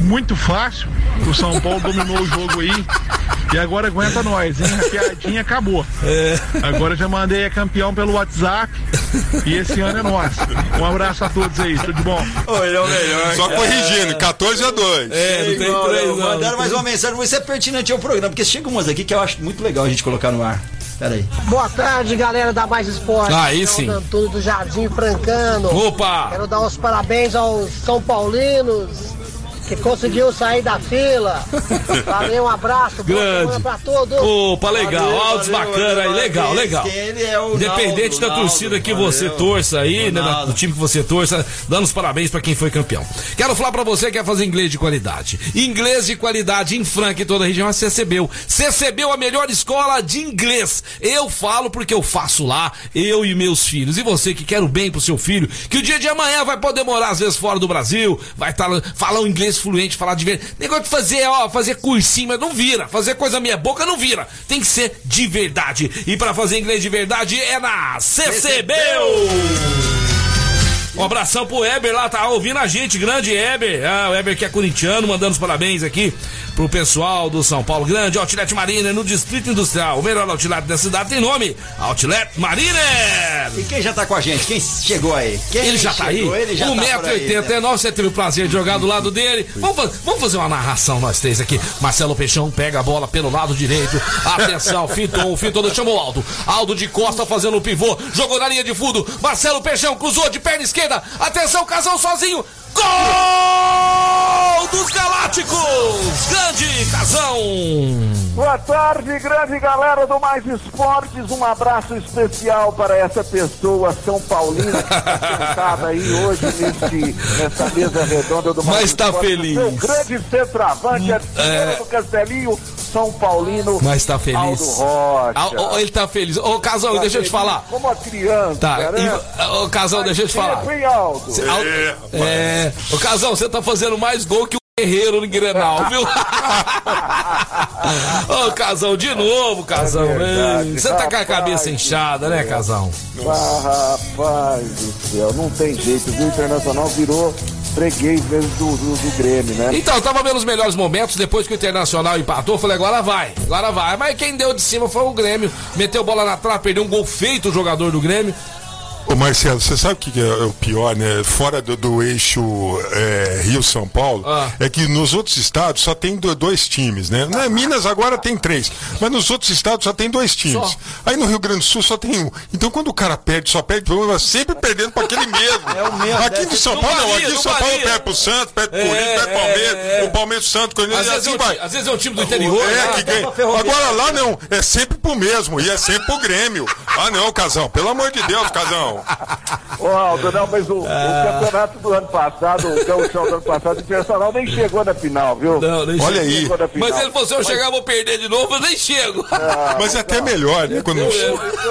muito fácil. O São Paulo dominou o jogo aí. E agora aguenta nós, hein? A piadinha acabou. Agora já mandei a campeão pelo WhatsApp. E esse ano é nosso. Um abraço a todos aí, tudo de bom. Oi, é o melhor. Só corrigindo, 14-2. É, não tem 3. Mandaram mais uma mensagem, mas isso é pertinente ao programa, porque chega umas aqui que eu acho muito legal a gente colocar no ar. Peraí. Boa tarde, galera da Mais Esporte. Aí sim. Tudo do Jardim Francano. Opa! Quero dar os parabéns aos São Paulinos. Que conseguiu sair da fila. Valeu, um abraço. Grande. Pra todos. Opa, legal. Valeu, áudios bacana aí. Legal, legal. Ele é o independente da torcida que você torça aí, né? Do time que você torça, dando os parabéns pra quem foi campeão. Quero falar pra você que quer fazer inglês de qualidade. Inglês de qualidade em Franca e toda a região é CCBU. CCBU, a melhor escola de inglês. Eu falo porque eu faço lá, eu e meus filhos. E você que quer o bem pro seu filho, que o dia de amanhã vai poder morar às vezes fora do Brasil, vai estar falar o inglês fluente, falar divertido. Negócio de fazer, fazer cursinho, mas não vira. Fazer coisa meia boca não vira. Tem que ser de verdade. E pra fazer inglês de verdade é na CCBU. Um abração pro Eber lá, tá ouvindo a gente, grande Eber. O Eber que é corintiano, mandando os parabéns aqui pro pessoal do São Paulo. Grande Outlet Mariner, no Distrito Industrial. O melhor outlet da cidade tem nome, Outlet Mariner. E quem já tá com a gente? Quem chegou aí? Ele já tá aí? 1,89m, você teve o prazer de jogar do lado dele. Vamos fazer uma narração nós três aqui. Marcelo Peixão pega a bola pelo lado direito. Atenção, fitou, chamou o Aldo. Aldo de costa fazendo o pivô, jogou na linha de fundo. Marcelo Peixão cruzou de perna esquerda. Atenção, Casão sozinho. Gol dos Galácticos! Grande Casão! Boa tarde, grande galera do Mais Esportes. Um abraço especial para essa pessoa São Paulina que está sentada aí hoje nessa mesa redonda do Mais Esportes. Mas tá feliz. O grande centroavante, do Castelinho, São Paulino. Mas tá feliz. Aldo Rocha. Ele tá feliz. Ô, Casão, deixa eu te falar. Como a criança. Tá. Ô, Casão, deixa eu te falar. Ô, Casão, você tá fazendo mais gol que o Guerreiro no Grenal, viu? Ô, Casão, de novo, Casão. Você tá com a cabeça inchada, né, Casão? Ah, rapaz do céu, não tem jeito. O Internacional virou freguês mesmo do Grêmio, né? Então, eu tava vendo os melhores momentos, depois que o Internacional empatou, eu falei, agora vai. Mas quem deu de cima foi o Grêmio. Meteu bola na trave, perdeu um gol feito o jogador do Grêmio. Ô Marcelo, você sabe o que é o pior, né? Fora do eixo Rio-São Paulo, é que nos outros estados só tem dois times, né? Na Minas agora tem 3, mas nos outros estados só tem 2 times. Só. Aí no Rio Grande do Sul só tem 1. Então quando o cara perde, só perde, vai sempre perdendo para aquele mesmo. É o mesmo. Aqui de São Paulo não, aqui de São Paulo perde pro Santos, perde pro Corinthians, perde pro Palmeiras, o Palmeiras Santos, Corinthians, e assim vai. Às vezes é um time do interior. Que ganha. Agora lá não, é sempre pro mesmo, e é sempre pro Grêmio. Ah não, Casão, pelo amor de Deus, Casão. Ô Aldo, não, mas o campeonato do ano passado, o gauchão do ano passado, o Personal nem chegou na final, viu? Não, nem olha aí. Chegou na final. Mas ele falou, se eu chegar, vou perder de novo, eu nem chego. Mas até melhor, né? Eu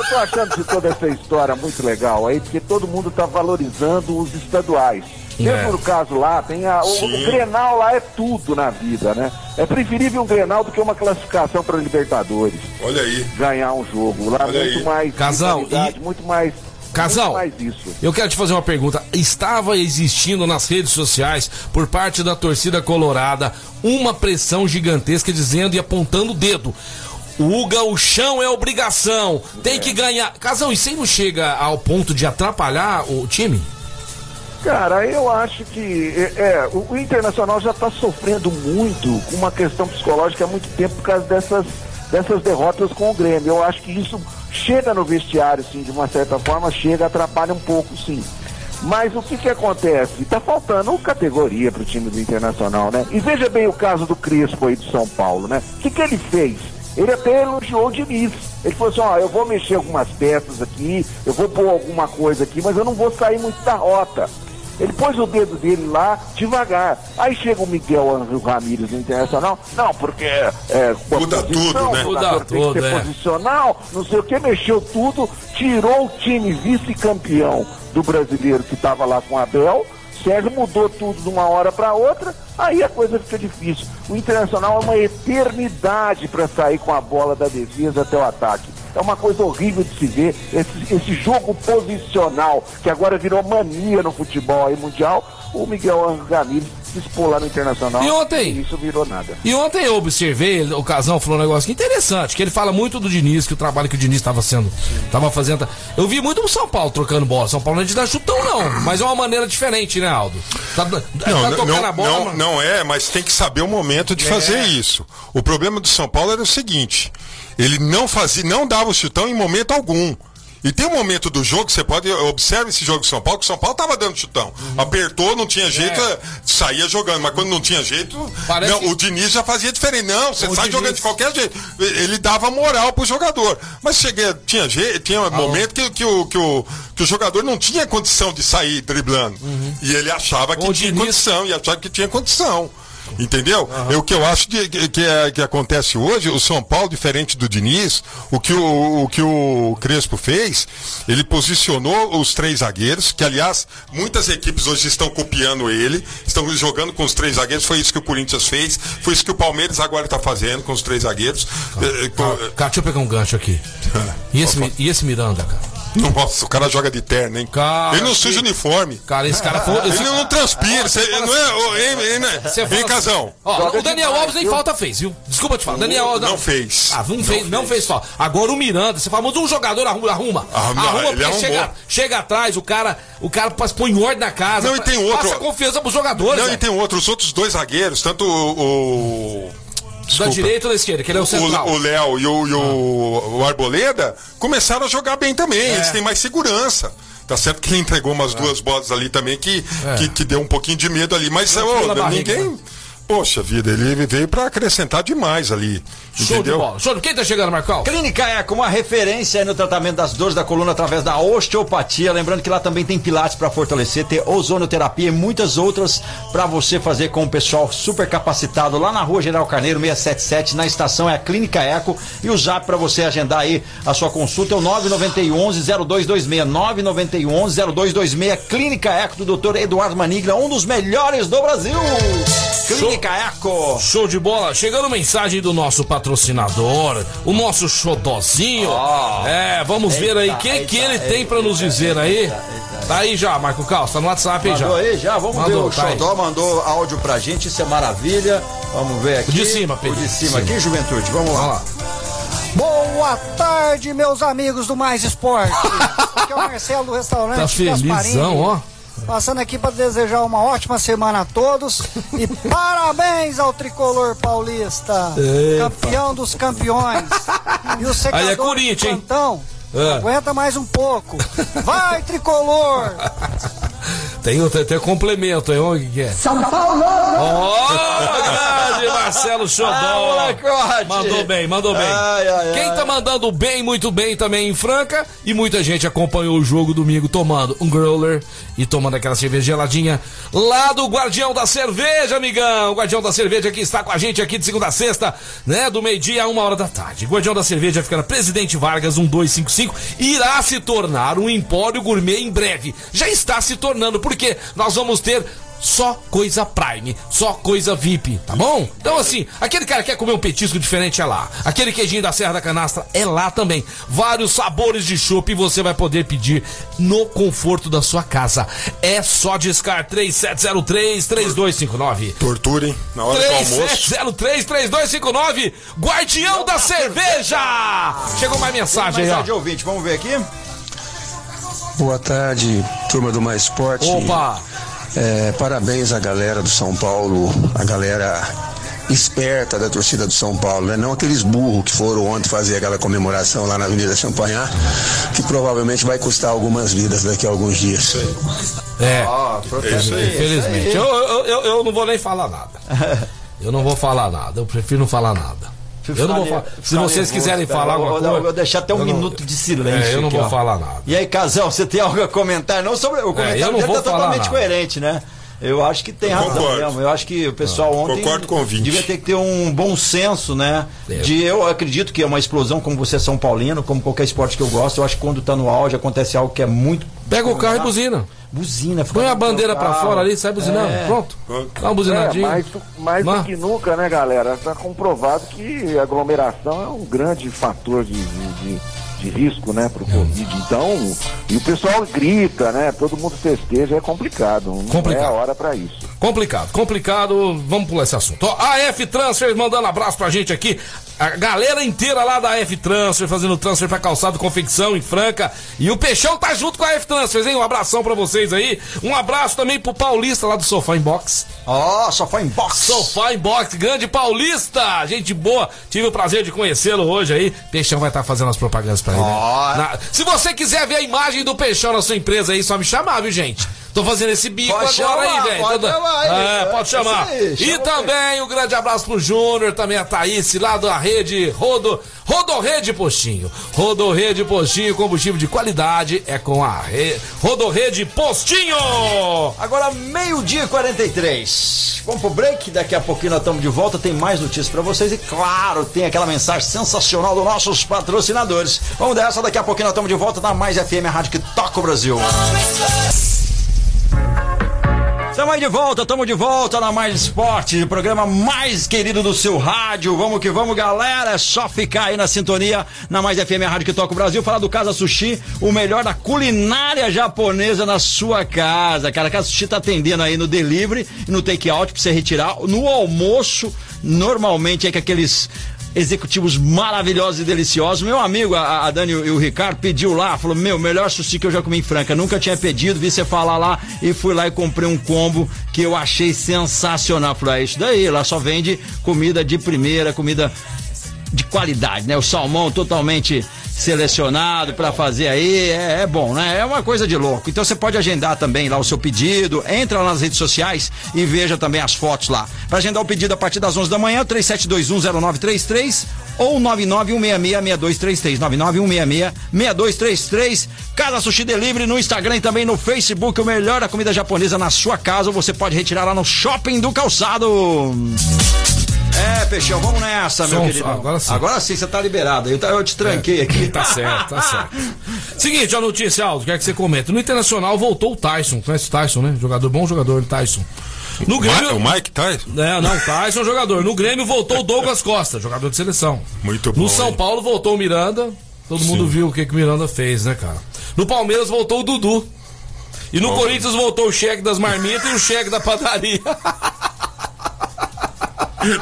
tô achando de toda essa história muito legal aí, porque todo mundo tá valorizando os estaduais. Mesmo no caso lá, tem o Grenal lá é tudo na vida, né? É preferível um Grenal do que uma classificação para Libertadores. Olha aí. Ganhar um jogo lá, olha muito aí. Mais Casal, muito mais. Casal, eu quero te fazer uma pergunta. Estava existindo nas redes sociais, por parte da torcida colorada, uma pressão gigantesca dizendo e apontando o dedo. O gauchão é obrigação, tem que ganhar. Casal, isso aí não chega ao ponto de atrapalhar o time? Cara, eu acho que o Internacional já está sofrendo muito com uma questão psicológica há muito tempo por causa dessas derrotas com o Grêmio. Eu acho que isso chega no vestiário, sim, de uma certa forma, atrapalha um pouco, sim. Mas o que acontece? Tá faltando categoria pro time do Internacional, né? E veja bem o caso do Crespo aí de São Paulo, né? O que ele fez? Ele até elogiou o Diniz. Ele falou assim, ó, eu vou mexer algumas peças aqui, eu vou pôr alguma coisa aqui, mas eu não vou sair muito da rota. Ele pôs o dedo dele lá, devagar. Aí chega o Miguel Ángel Ramírez do Internacional. Não, porque... muda tudo, né? Muda tudo, tem que ser posicional, não sei o que, mexeu tudo, tirou o time vice-campeão do brasileiro que estava lá com o Abel. Sérgio mudou tudo de uma hora para outra, aí a coisa fica difícil. O Internacional é uma eternidade para sair com a bola da defesa até o ataque. É uma coisa horrível de se ver, esse jogo posicional, que agora virou mania no futebol aí mundial. O Miguel Ángel Ramírez se expôs lá no Internacional e ontem, isso virou nada. E ontem eu observei, o Casão falou um negócio interessante, que ele fala muito do Diniz, que o trabalho que o Diniz estava fazendo. Eu vi muito o São Paulo trocando bola. São Paulo não é de dar chutão não, mas é uma maneira diferente, né, Aldo? Mas tem que saber o momento de fazer isso. O problema do São Paulo era o seguinte, ele não dava o chutão em momento algum. E tem um momento do jogo, você pode observar esse jogo de São Paulo, que o São Paulo tava dando chutão. Apertou, não tinha jeito, saía jogando. Mas quando não tinha jeito, o Diniz já fazia diferente. Não, você sai jogando de qualquer jeito. Ele dava moral pro jogador. Mas tinha momento que o jogador não tinha condição de sair driblando. E ele achava que tinha condição. Entendeu? O que eu acho que acontece hoje, o São Paulo, diferente do Diniz, o que o Crespo fez, ele posicionou os três zagueiros, que aliás, muitas equipes hoje estão copiando ele, estão jogando com os três zagueiros, foi isso que o Corinthians fez, foi isso que o Palmeiras agora está fazendo com os três zagueiros. Cara, deixa eu pegar um gancho aqui. E esse Miranda, cara? Nossa, o cara joga de terno, hein? Cara, ele não suja o uniforme. Cara, esse cara... Ele não transpira. Vem, Casão. O Daniel Alves nem falta fez, viu? Desculpa te falar. Daniel Alves não fez. Não fez só. Agora o Miranda, você fala, mas um jogador arruma. Arruma porque chega atrás, o cara põe ordem na casa. Não, e tem outro. Passa confiança pros jogadores. Não, e tem outro. Os outros dois zagueiros, tanto o... Desculpa. Da direita ou da esquerda, que ele é o central. O Léo e o Arboleda começaram a jogar bem também, eles têm mais segurança. Tá certo que ele entregou umas duas bolas ali também que deu um pouquinho de medo ali, mas ninguém... Poxa vida, ele veio para acrescentar demais ali. Show, entendeu? De bola. Show. Quem tá chegando, Marcão? Clínica Eco, uma referência no tratamento das dores da coluna através da osteopatia. Lembrando que lá também tem pilates para fortalecer, tem ozonoterapia e muitas outras para você fazer com o pessoal super capacitado lá na Rua General Carneiro 677, na estação é a Clínica Eco. E o zap para você agendar aí a sua consulta é o 991-0226. 991-0226. Clínica Eco do Dr. Eduardo Manigla, um dos melhores do Brasil. Clínica Caeco. Show de bola. Chegando mensagem do nosso patrocinador, o nosso xodozinho. Vamos ver aí o que ele tem pra nos dizer aí. Tá aí já, Marco Carlos, tá no WhatsApp aí já. Mandou aí já, vamos ver. O Xodó mandou áudio pra gente, isso é maravilha. Vamos ver aqui. O de cima, Pedro. O de cima aqui, Juventude, vamos lá. Boa tarde, meus amigos do Mais Esporte. Aqui é o Marcelo do restaurante. Tá felizão, ó. Passando aqui para desejar uma ótima semana a todos e parabéns ao tricolor paulista, campeão dos campeões. E o secador aí é Corinthians, hein? Então, aguenta mais um pouco. Vai, tricolor! Tem complemento aí, onde que é? São Paulo! Grande Marcelo Xodó! Mandou bem. Quem tá mandando bem, muito bem também em Franca, e muita gente acompanhou o jogo domingo tomando um growler e tomando aquela cerveja geladinha lá do Guardião da Cerveja, amigão! O Guardião da Cerveja que está com a gente aqui de segunda a sexta, né? Do meio-dia a 1:00 p.m. Guardião da Cerveja fica na Presidente Vargas 1255, irá se tornar um empório gourmet em breve. Já está se tornando, porque nós vamos ter só coisa Prime, só coisa VIP, tá bom? Então assim, aquele cara que quer comer um petisco diferente é lá, aquele queijinho da Serra da Canastra é lá também, vários sabores de chopp você vai poder pedir no conforto da sua casa. É só discar 3703-3259. Tortura, hein? Na hora do almoço. 3703-3259, Guardião da Cerveja! Chegou mais mensagem aí, ó. De ouvinte, vamos ver aqui? Boa tarde, turma do Mais Esporte. Opa! Parabéns à galera do São Paulo, a galera esperta da torcida do São Paulo, né? Não aqueles burros que foram ontem fazer aquela comemoração lá na Avenida Champagnat, que provavelmente vai custar algumas vidas daqui a alguns dias. Infelizmente. Eu não vou nem falar nada. Eu prefiro não falar nada. Eu não vou falar. Se vocês quiserem falar alguma coisa. Eu vou deixar até um minuto de silêncio. Eu não vou falar nada. E aí, Casão, você tem algo a comentar? Não sobre. O comentário dele tá totalmente coerente, né? Eu acho que tem razão mesmo. Eu acho que o pessoal ontem devia ter que ter um bom senso, né? De, eu acredito que é uma explosão, como você é São Paulino, como qualquer esporte que eu gosto, eu acho que quando está no auge acontece algo que é muito. Pega o carro e buzina. Buzina, põe a bandeira pra fora ali, sai buzinando, pronto. Dá uma buzinadinha. Mais do que nunca, né, galera? Está comprovado que aglomeração é um grande fator de risco, né, pro Covid. Então, e o pessoal grita, né, todo mundo festeja, é complicado. Não é a hora pra isso. Complicado, vamos pular esse assunto. Ó, a F Transfer mandando abraço pra gente aqui, a galera inteira lá da F Transfer, fazendo transfer pra Calçado Confecção em Franca, e o Peixão tá junto com a F Transfer, hein, um abração pra vocês aí, um abraço também pro Paulista lá do Sofá Inbox. Ó, Sofá Inbox, grande Paulista, gente boa, tive o prazer de conhecê-lo hoje aí, Peixão vai estar fazendo as propagandas pra ele. Se você quiser ver a imagem do Peixão na sua empresa aí, só me chamar, viu, gente? Tô fazendo esse bico agora aí, velho. Pode chamar. E também um grande abraço pro Júnior, também a Thaís, lá da rede Rodorrede Postinho. Rodorrede Postinho, combustível de qualidade é com a Rodorrede Postinho. Agora 12:43. Vamos pro break, daqui a pouquinho nós estamos de volta, tem mais notícias pra vocês e claro, tem aquela mensagem sensacional dos nossos patrocinadores. Vamos dessa, daqui a pouquinho nós estamos de volta na Mais FM, a rádio que toca o Brasil. Estamos de volta na Mais Esporte, o programa mais querido do seu rádio. Vamos que vamos, galera, é só ficar aí na sintonia, na Mais FM, a rádio que toca o Brasil. Falar do Casa Sushi, o melhor da culinária japonesa na sua casa, cara. Casa Sushi tá atendendo aí no delivery, no take out, pra você retirar, no almoço, normalmente é que aqueles executivos maravilhosos e deliciosos. Meu amigo, a Dani e o Ricardo pediu lá, falou, melhor sushi que eu já comi em Franca, nunca tinha pedido, vi você falar lá e fui lá e comprei um combo que eu achei sensacional. Falei, isso daí, lá só vende comida de primeira, comida de qualidade, né? O salmão totalmente selecionado pra fazer aí, é bom, né? É uma coisa de louco. Então você pode agendar também lá o seu pedido, entra lá nas redes sociais e veja também as fotos lá. Pra agendar o pedido a partir das 11 da manhã, 37210933 ou 991666233, 991666233. Casa Sushi Delivery no Instagram e também no Facebook, o melhor da comida japonesa na sua casa, ou você pode retirar lá no Shopping do Calçado. É, Peixão, vamos nessa, meu querido. Agora sim, você tá liberado. Eu te tranquei aqui. Tá certo. Seguinte, a notícia, Aldo, quer que você comenta. No Internacional voltou o Tyson. Conhece o Tyson, né? Bom jogador, Tyson. No Grêmio, o Mike Tyson? Não, Tyson é um jogador. No Grêmio voltou o Douglas Costa, jogador de seleção. Muito bom. No São Paulo voltou o Miranda. Todo mundo viu o que o Miranda fez, né, cara? No Palmeiras voltou o Dudu. E no Corinthians voltou o cheque das marmitas e o cheque da padaria.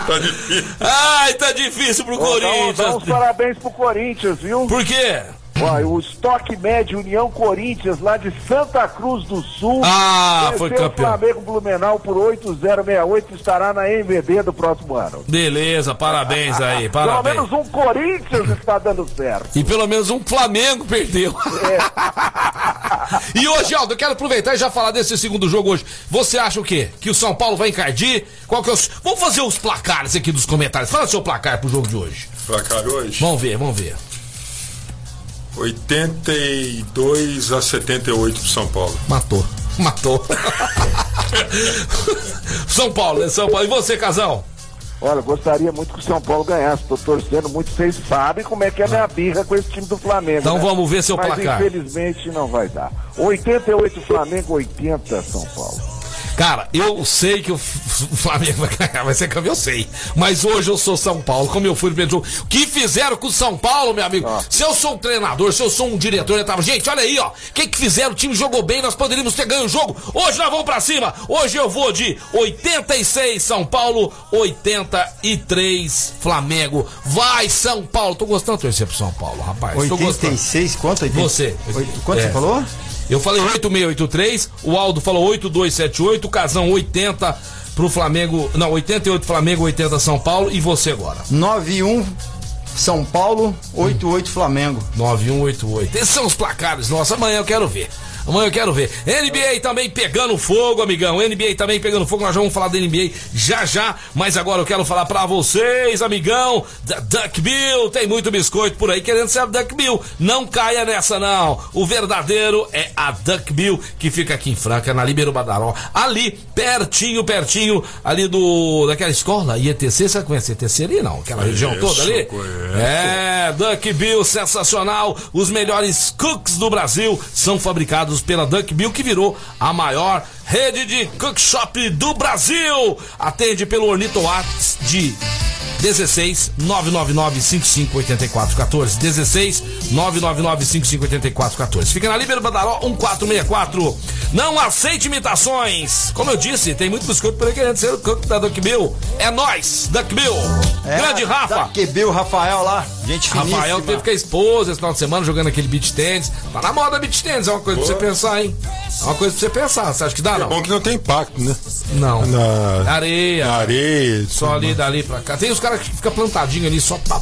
Tá difícil. Ai, tá difícil pro Corinthians. Dá uns parabéns pro Corinthians, viu? Por quê? Uai, o estoque médio União Corinthians, lá de Santa Cruz do Sul. Foi campeão. O Flamengo Blumenau por 8-0-68 estará na NBB do próximo ano. Beleza, parabéns aí, parabéns. Pelo menos um Corinthians está dando certo. E pelo menos um Flamengo perdeu. E hoje, Aldo, eu quero aproveitar e já falar desse segundo jogo hoje. Você acha o quê? Que o São Paulo vai encardir? Qual que é os... Vamos fazer os placares aqui dos comentários. Fala seu placar pro jogo de hoje. Placar hoje? Vamos ver. 82-78 pro São Paulo. Matou. São Paulo. E você, Casal? Olha, eu gostaria muito que o São Paulo ganhasse. Tô torcendo muito, vocês sabem como é que é minha birra com esse time do Flamengo. Então, né? Vamos ver seu placar. Infelizmente não vai dar. 88 Flamengo, 80 São Paulo. Cara, eu sei que o Flamengo vai ganhar, vai ser campeão, eu sei. Mas hoje eu sou São Paulo, como eu fui no primeiro jogo. O que fizeram com o São Paulo, meu amigo? Se eu sou um treinador, se eu sou um diretor, eu tava... Gente, olha aí, ó. O que fizeram? O time jogou bem, nós poderíamos ter ganho o jogo. Hoje nós vamos pra cima. Hoje eu vou de 86 São Paulo, 83 Flamengo. Vai, São Paulo. Tô gostando de torcer pro São Paulo, rapaz. 86, quanto? 80? Você. Quanto você falou? Eu falei 8683, o Aldo falou 8278, o Casão 80 pro Flamengo, não, 88 Flamengo, 80 São Paulo, e você agora? 91 São Paulo, 88 Flamengo. 9188. Esses são os placares, nossa, amanhã eu quero ver. Amanhã eu quero ver. NBA também pegando fogo, amigão. NBA também pegando fogo. Nós vamos falar da NBA já já. Mas agora eu quero falar pra vocês, amigão, da Duck Bill. Tem muito biscoito por aí querendo ser a Duck Bill. Não caia nessa, não. O verdadeiro é a Duck Bill, que fica aqui em Franca, na Líbero Badaró. Ali, pertinho, ali daquela escola, IETC. Você conhece IETC ali, não? Aquela região toda ali? Conheço. É, Duck Bill, sensacional. Os melhores cooks do Brasil são fabricados pela Duck Bill, que virou a maior rede de cookshop do Brasil. Atende pelo Ornito Whats de 16 999 55 84 14, 16 999 55 84 14. Fica na Líbero Badaró 1464. Não aceite imitações. Como eu disse, tem muito biscoito por aí querendo ser o cook da Duck Bill. É nóis, Duck Bill. Grande Rafa Duck Bill, Rafael lá, gente finíssima. Rafael teve com a esposa esse final de semana jogando aquele beach tennis. Tá na moda beach tennis, é uma coisa pra você pensar, hein? É uma coisa pra você pensar, você acha que dá? É bom que não tem impacto, né? Não. Na areia. Só ali, dali pra cá. Tem os caras que ficam plantadinhos ali, só pá.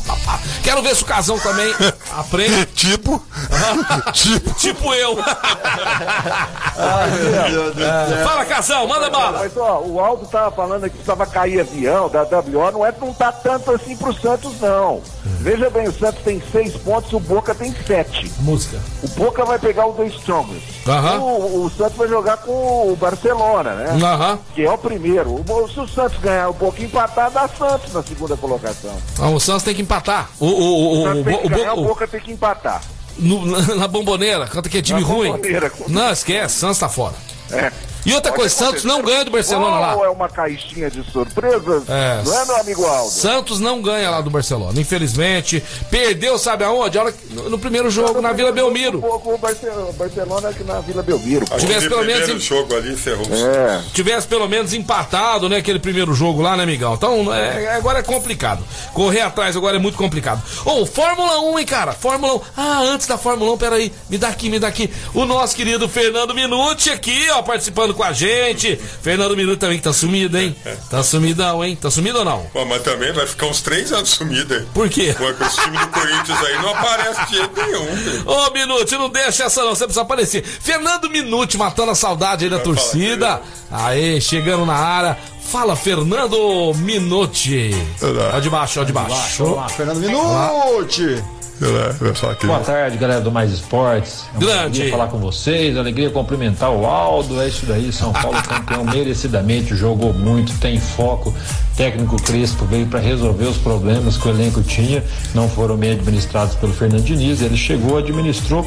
Quero ver se o casão também aprende. Tipo eu. Ai, meu Deus do céu. Fala, casão, manda bala. Mas, ó, o Aldo tava falando aqui que precisava cair avião da WO. Não tá tanto assim pro Santos, não. Veja bem, o Santos tem 6 pontos, o Boca tem 7. Música. O Boca vai pegar o The Strongest. Uhum. O Santos vai jogar com o Barcelona, né? Uhum. Que é o primeiro. Se o Santos ganhar um pouco, empatar, dá Santos na segunda colocação. Ah, o Santos tem que empatar. O Boca tem que empatar. Na Bomboneira, quanto que é time ruim. Não, esquece, Santos tá fora. É. E outra coisa, Santos não ganha do Barcelona lá. É uma caixinha de surpresas, não é, meu amigo Aldo? Santos não ganha lá do Barcelona, infelizmente. Perdeu, sabe aonde? No primeiro jogo, na Vila Belmiro. O Barcelona aqui na Vila Belmiro. Tivesse pelo menos jogo ali, ferrou. Tivesse pelo menos empatado, né, aquele primeiro jogo lá, né, amigão? Então, agora é complicado. Correr atrás agora é muito complicado. Ô, Fórmula 1, hein, cara? Fórmula 1. Ah, antes da Fórmula 1, peraí. Me dá aqui. O nosso querido Fernando Minuti aqui, ó, participando com a gente. Fernando Minuti também, que tá sumido, hein? Tá sumidão, hein? Tá sumido ou não? Pô, mas também vai ficar uns 3 anos sumido, hein? Por quê? Porque o time do Corinthians aí não aparece de jeito nenhum. Ô, Minuti, não deixa essa não, você precisa aparecer. Fernando Minuti matando a saudade aí da torcida. Aê, chegando na área. Fala, Fernando Minuti. Ó de baixo. Vamos lá, Fernando Minuti. Boa tarde, galera do Mais Esportes. É uma alegria falar com vocês, alegria cumprimentar o Aldo. É isso daí, São Paulo campeão merecidamente, jogou muito, tem foco. Técnico Crespo veio para resolver os problemas que o elenco tinha, não foram bem administrados pelo Fernando Diniz. Ele chegou, administrou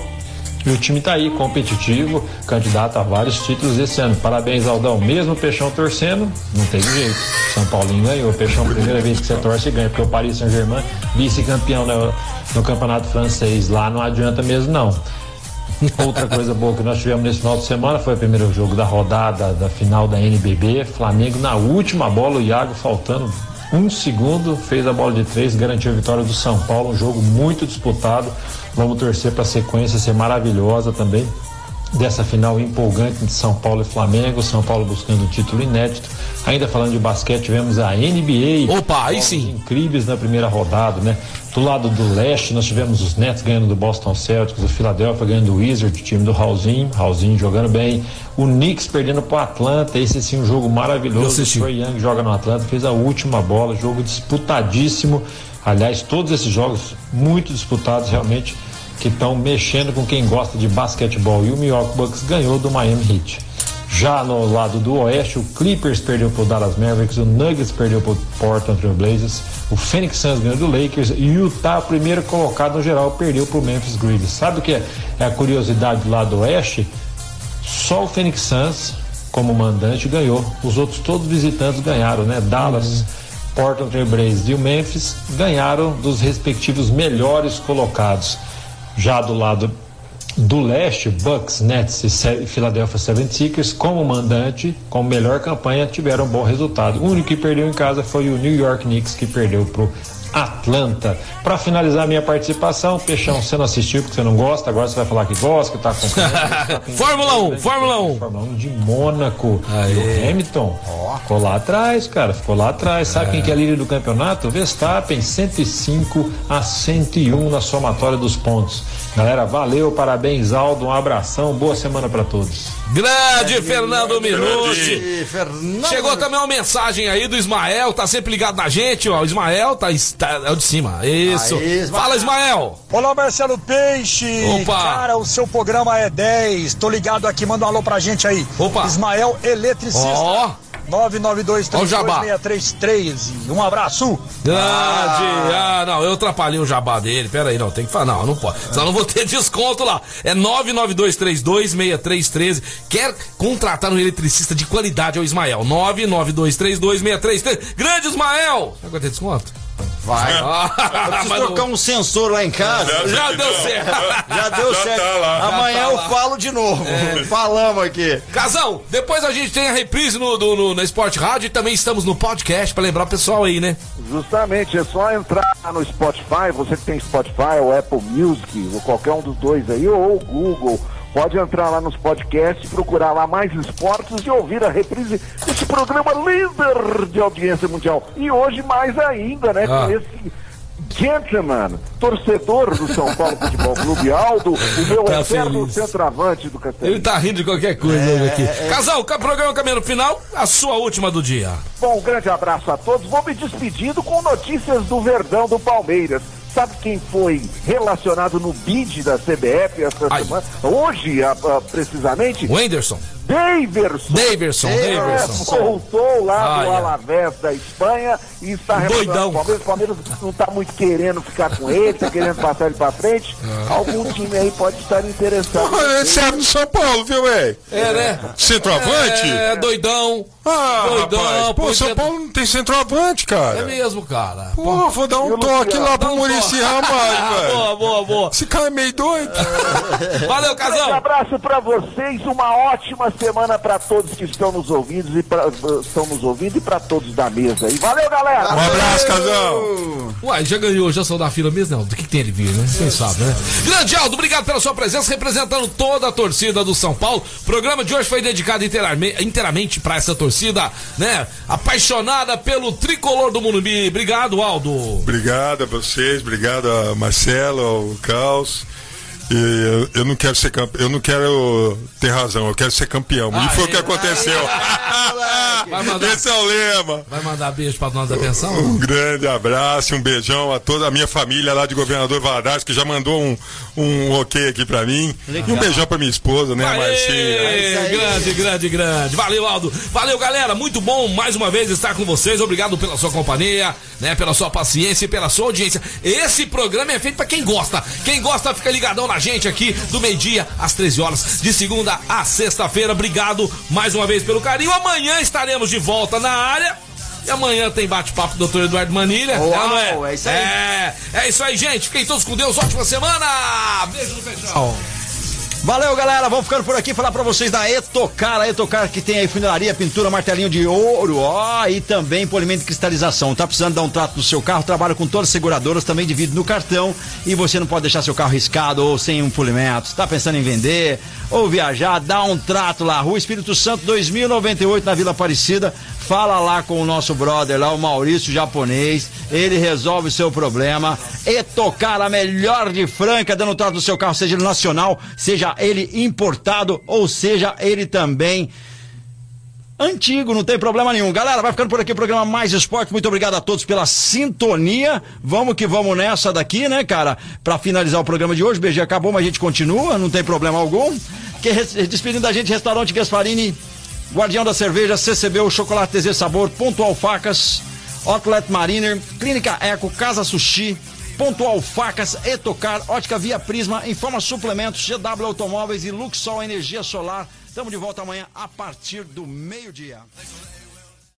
e o time tá aí, competitivo, candidato a vários títulos esse ano. Parabéns, Aldão. Mesmo o Peixão torcendo, não teve jeito. São Paulinho ganhou. O Peixão, primeira vez que você torce, ganha. Porque o Paris Saint-Germain, vice-campeão no campeonato francês, lá não adianta mesmo, não. Outra coisa boa que nós tivemos nesse final de semana foi o primeiro jogo da rodada da final da NBB. Flamengo na última bola, o Iago faltando 1 segundo, fez a bola de 3, garantiu a vitória do São Paulo, um jogo muito disputado. Vamos torcer para a sequência ser maravilhosa também, dessa final empolgante de São Paulo e Flamengo. São Paulo buscando um título inédito. Ainda falando de basquete, tivemos a NBA. Opa, aí sim! Incríveis na primeira rodada, né? Do lado do leste, nós tivemos os Nets ganhando do Boston Celtics, o Philadelphia ganhando do Wizards, o time do Raulzinho jogando bem, o Knicks perdendo pro Atlanta, esse sim um jogo maravilhoso. O Trae Young joga no Atlanta, fez a última bola, jogo disputadíssimo. Aliás, todos esses jogos muito disputados, realmente, que estão mexendo com quem gosta de basquetebol. E o Milwaukee Bucks ganhou do Miami Heat. Já no lado do oeste, o Clippers perdeu pro Dallas Mavericks, o Nuggets perdeu pro Portland Trail Blazers, o Phoenix Suns ganhou do Lakers e o Utah, primeiro colocado no geral, perdeu pro Memphis Grizzlies. Sabe o que é a curiosidade do lado oeste? Só o Phoenix Suns, como mandante, ganhou. Os outros todos visitantes ganharam, né? Dallas, Portland Trail Blazers e o Memphis ganharam dos respectivos melhores colocados. Já do lado do leste, Bucks, Nets e Philadelphia 76ers, como mandante, com melhor campanha, tiveram um bom resultado. O único que perdeu em casa foi o New York Knicks, que perdeu pro Atlanta. Para finalizar minha participação, Peixão, você não assistiu porque você não gosta, agora você vai falar que gosta, que tá com Fórmula 1 de Mônaco. Aê. Do Hamilton. Oh. Ficou lá atrás. Sabe quem que é líder do campeonato? Verstappen, 105 a 101 na somatória dos pontos. Galera, valeu, parabéns, Aldo, um abração, boa semana para todos. Grande Fernando Minuti. Chegou também uma mensagem aí do Ismael, tá sempre ligado na gente, ó. O Ismael tá é o de cima. Isso. Aê, Ismael. Fala, Ismael. Olá, Marcelo Peixe. Opa. Cara, o seu programa é 10. Tô ligado aqui, manda um alô pra gente aí. Opa. Ismael eletricista. Ó. Oh. 992326313. Um abraço. Grande. Ah, não, eu atrapalhei o jabá dele. Pera aí, não, tem que falar. Não pode. Só não vou ter desconto lá. É 992326313. Quer contratar um eletricista de qualidade, é o Ismael. 992326313. Grande Ismael. Vai ter desconto? Vai. Eu preciso trocar um sensor lá em casa. Já deu certo. Tá amanhã tá eu falo de novo. É. Falamos aqui. Casão, depois a gente tem a reprise na Sport Rádio e também estamos no podcast pra lembrar o pessoal aí, né? Justamente, é só entrar no Spotify, você que tem Spotify ou Apple Music, ou qualquer um dos dois aí, ou Google. Pode entrar lá nos podcasts, procurar lá Mais Esportes e ouvir a reprise desse programa líder de audiência mundial. E hoje mais ainda, né? Com esse gentleman, torcedor do São Paulo Futebol Clube, Aldo, o meu eterno centroavante do Castelinho. Ele tá rindo de qualquer coisa aqui. Casal, o programa caminhando final, a sua última do dia. Bom, um grande abraço a todos. Vou me despedindo com notícias do Verdão do Palmeiras. Sabe quem foi relacionado no bid da CBF essa semana? Hoje, precisamente? O Anderson. Daverson. Voltou lá do Alavés da Espanha e está relacionado com o Palmeiras. O Palmeiras não está muito querendo ficar com ele, está querendo passar ele para frente. Algum time aí pode estar interessado. É certo do São Paulo, viu, velho? É, né? Centroavante? É, doidão. Ah, doidão, rapaz, pô, São Paulo não tem centroavante, cara. É mesmo, cara. Pô, vou dar um toque lá pro Muricy Ramalho, velho. Boa. Esse cara é meio doido. Valeu, Casão. Um abraço pra vocês, uma ótima semana pra todos que estão nos ouvindo e pra todos da mesa aí. Valeu, galera! Um abraço, Casão! Uai, já ganhou, já saiu da fila mesmo? Não, do que tem ele vir, né? Quem sabe, né? Grande Aldo, obrigado pela sua presença, representando toda a torcida do São Paulo. O programa de hoje foi dedicado inteiramente pra essa torcida, né? Apaixonada pelo tricolor do Morumbi. Obrigado, Aldo. Obrigado a vocês, obrigado a Marcelo, ao Caos. Eu não quero ser campeão, eu não quero ter razão, eu quero ser campeão. E foi o que aconteceu. Esse é o lema. Vai mandar beijo pra nós da pensão? Um grande abraço, um beijão a toda a minha família lá de Governador Valadares, que já mandou um ok aqui pra mim. Legal. E um beijão pra minha esposa, né, Marcinha? Grande. Valeu, Aldo. Valeu, galera. Muito bom mais uma vez estar com vocês. Obrigado pela sua companhia, né, pela sua paciência e pela sua audiência. Esse programa é feito pra quem gosta. Quem gosta fica ligadão na gente aqui do meio-dia às 13 horas, de segunda a sexta-feira. Obrigado mais uma vez pelo carinho. Amanhã estaremos de volta na área. E amanhã tem bate-papo do Dr. Eduardo Manilha. Uau, é isso aí. É isso aí, gente. Fiquem todos com Deus. Ótima semana. Beijo no feijão. Valeu, galera, vamos ficando por aqui, falar pra vocês da Etocar, a Etocar que tem aí funilaria, pintura, martelinho de ouro, e também polimento e cristalização. Tá precisando dar um trato no seu carro? Trabalho com todas as seguradoras, também divido no cartão e você não pode deixar seu carro riscado ou sem um polimento. Tá pensando em vender ou viajar? Dá um trato lá, Rua Espírito Santo 2098, na Vila Aparecida. Fala lá com o nosso brother lá, o Maurício Japonês, ele resolve o seu problema. Etocar, a melhor de Franca, dando um trato no seu carro, seja ele nacional, seja ele importado, ou seja, ele também antigo, não tem problema nenhum. Galera, vai ficando por aqui o programa Mais Esporte. Muito obrigado a todos pela sintonia. Vamos que vamos nessa daqui, né, cara? Pra finalizar o programa de hoje, o BG acabou, mas a gente continua, não tem problema algum. Despedindo da gente, Restaurante Gasparini, Guardião da Cerveja, CCB, o Chocolate TZ Sabor, Pontual Facas, Outlet Mariner, Clínica Eco, Casa Sushi, Pontual Facas, Etocar, Ótica Via Prisma, Informa Suplementos, GW Automóveis e Luxol Energia Solar. Estamos de volta amanhã a partir do meio-dia.